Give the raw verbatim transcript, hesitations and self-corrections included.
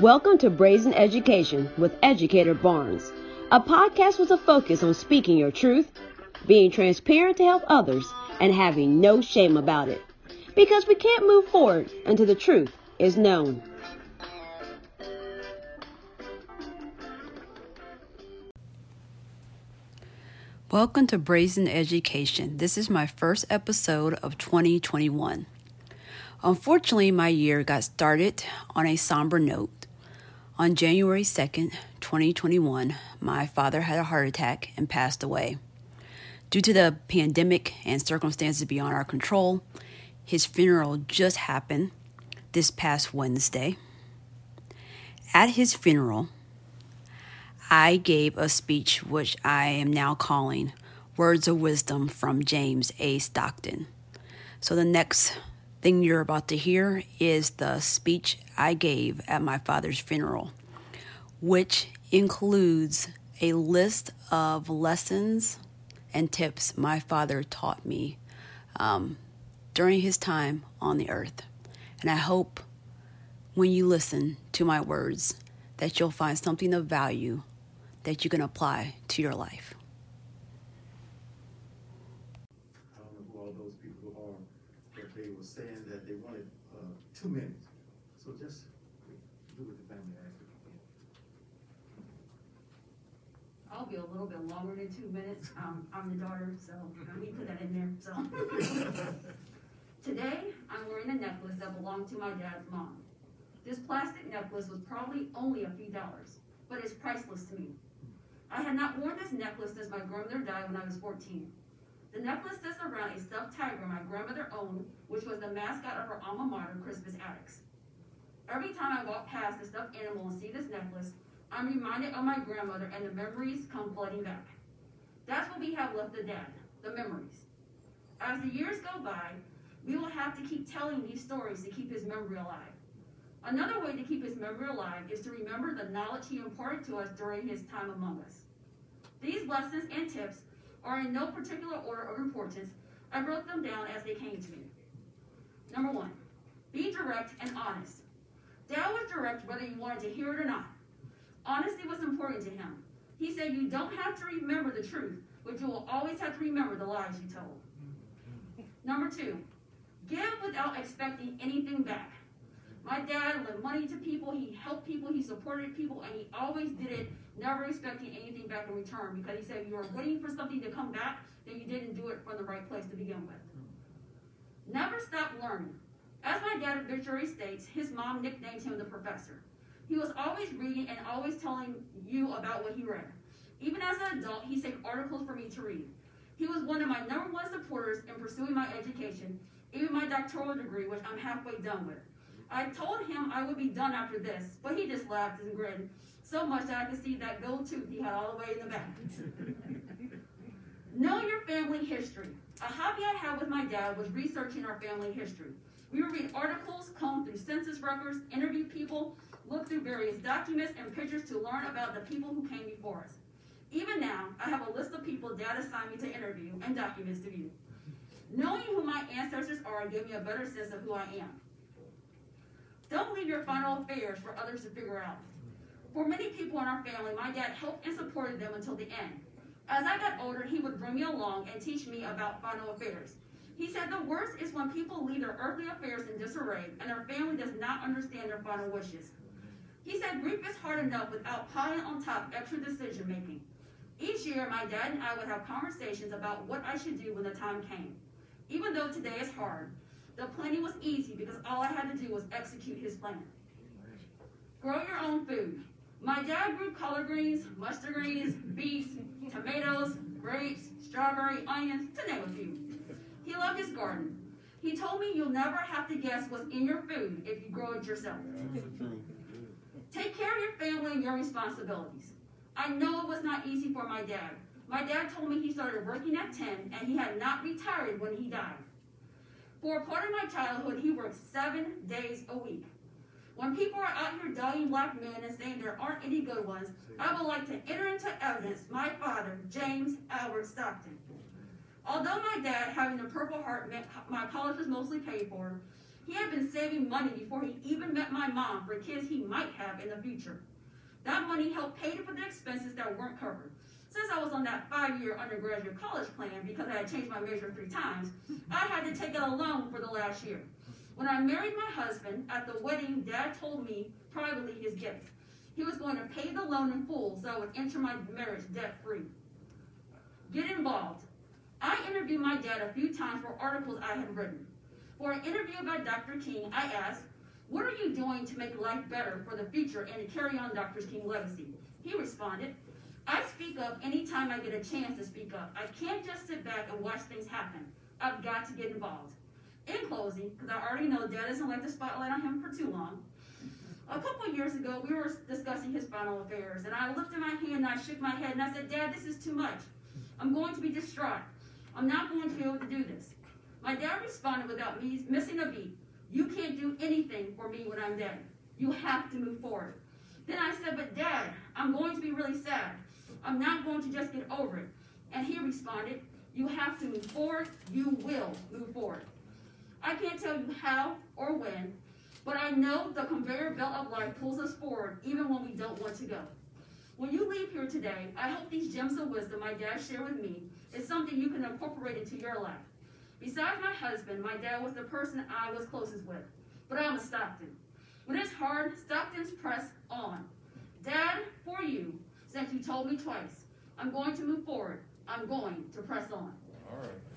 Welcome to Brazen Education with Educator Barnes, a podcast with a focus on speaking your truth, being transparent to help others, and having no shame about it. Because we can't move forward until the truth is known. Welcome to Brazen Education. This is my first episode of twenty twenty-one. Unfortunately, my year got started on a somber note. On January second, twenty twenty-one, my father had a heart attack and passed away. Due to the pandemic and circumstances beyond our control, his funeral just happened this past Wednesday. At his funeral, I gave a speech which I am now calling Words of Wisdom from James A. Stockton. So the next thing you're about to hear is the speech I gave at my father's funeral, which includes a list of lessons and tips my father taught me um, during his time on the earth. And I hope when you listen to my words that you'll find something of value that you can apply to your life. I don't know who all those people are, but they were saying that they wanted uh, two minutes. So just do with the family after you can. I'll be a little bit longer than two minutes. Um, I'm the daughter, so we put that in there. So today, I'm wearing a necklace that belonged to my dad's mom. This plastic necklace was probably only a few dollars, but it's priceless to me. I had not worn this necklace since my grandmother died when I was fourteen. The necklace sits around a stuffed tiger my grandmother owned, which was the mascot of her alma mater, Christmas Attics. Every time I walk past the stuffed animal and see this necklace, I'm reminded of my grandmother and the memories come flooding back. That's what we have left of Dad, the memories. As the years go by, we will have to keep telling these stories to keep his memory alive. Another way to keep his memory alive is to remember the knowledge he imparted to us during his time among us. These lessons and tips are in no particular order of importance. I wrote them down as they came to me. Number one, be direct and honest. Dad was direct whether you wanted to hear it or not. Honesty was important to him. He said you don't have to remember the truth, but you will always have to remember the lies you told. Number two, give without expecting anything back. My dad lent money to people, he helped people, he supported people, and he always did it, never expecting anything back in return, because he said if you were waiting for something to come back, then you didn't do it from the right place to begin with. Never stop learning. As my dad obituary states, his mom nicknamed him the professor. He was always reading and always telling you about what he read. Even as an adult, he saved articles for me to read. He was one of my number one supporters in pursuing my education, even my doctoral degree, which I'm halfway done with. I told him I would be done after this, but he just laughed and grinned so much that I could see that gold tooth he had all the way in the back. Know your family history. A hobby I had with my dad was researching our family history. We would read articles, comb through census records, interview people, look through various documents and pictures to learn about the people who came before us. Even now, I have a list of people Dad assigned me to interview and documents to view. Knowing who my ancestors are gave me a better sense of who I am. Don't leave your final affairs for others to figure out. For many people in our family, my dad helped and supported them until the end. As I got older, he would bring me along and teach me about final affairs. He said the worst is when people leave their earthly affairs in disarray and their family does not understand their final wishes. He said grief is hard enough without piling on top extra decision making. Each year, my dad and I would have conversations about what I should do when the time came. Even though today is hard, the planning was easy because all I had to do was execute his plan. Grow your own food. My dad grew collard greens, mustard greens, beets, tomatoes, grapes, strawberry, onions, to name a few. He loved his garden. He told me you'll never have to guess what's in your food if you grow it yourself. Take care of your family and your responsibilities. I know it was not easy for my dad. My dad told me he started working at ten and he had not retired when he died. For a part of my childhood, he worked seven days a week. When people are out here dogging black men and saying there aren't any good ones, I would like to enter into evidence my father, James Albert Stockton. Although my dad having the Purple Heart meant my college was mostly paid for, He had been saving money before he even met my mom for kids he might have in the future. That money helped pay for the expenses that weren't covered. Since I was on that five-year undergraduate college plan because I had changed my major three times, I had to take out a loan for the last year. When I married my husband, at the wedding, Dad told me privately his gift. He was going to pay the loan in full so I would enter my marriage debt-free. Get involved. I interviewed my dad a few times for articles I had written. For an interview about Doctor King, I asked, "What are you doing to make life better for the future and to carry on Doctor King's legacy?" He responded, "I speak up anytime I get a chance to speak up. I can't just sit back and watch things happen. I've got to get involved." In closing, because I already know Dad doesn't like the spotlight on him for too long, a couple years ago, we were discussing his final affairs, and I lifted my hand and I shook my head and I said, "Dad, this is too much. I'm going to be distraught. I'm not going to be able to do this." My dad responded without me missing a beat, "You can't do anything for me when I'm dead. You have to move forward." Then I said, "But Dad, I'm going to be really sad. I'm not going to just get over it." And he responded, "You have to move forward. You will move forward." I can't tell you how or when, but I know the conveyor belt of life pulls us forward even when we don't want to go. When you leave here today, I hope these gems of wisdom my dad shared with me is something you can incorporate into your life. Besides my husband, my dad was the person I was closest with, but I'm a Stockton. When it's hard, Stockton's press on. Dad, for you, since you told me twice, I'm going to move forward. I'm going to press on. All right.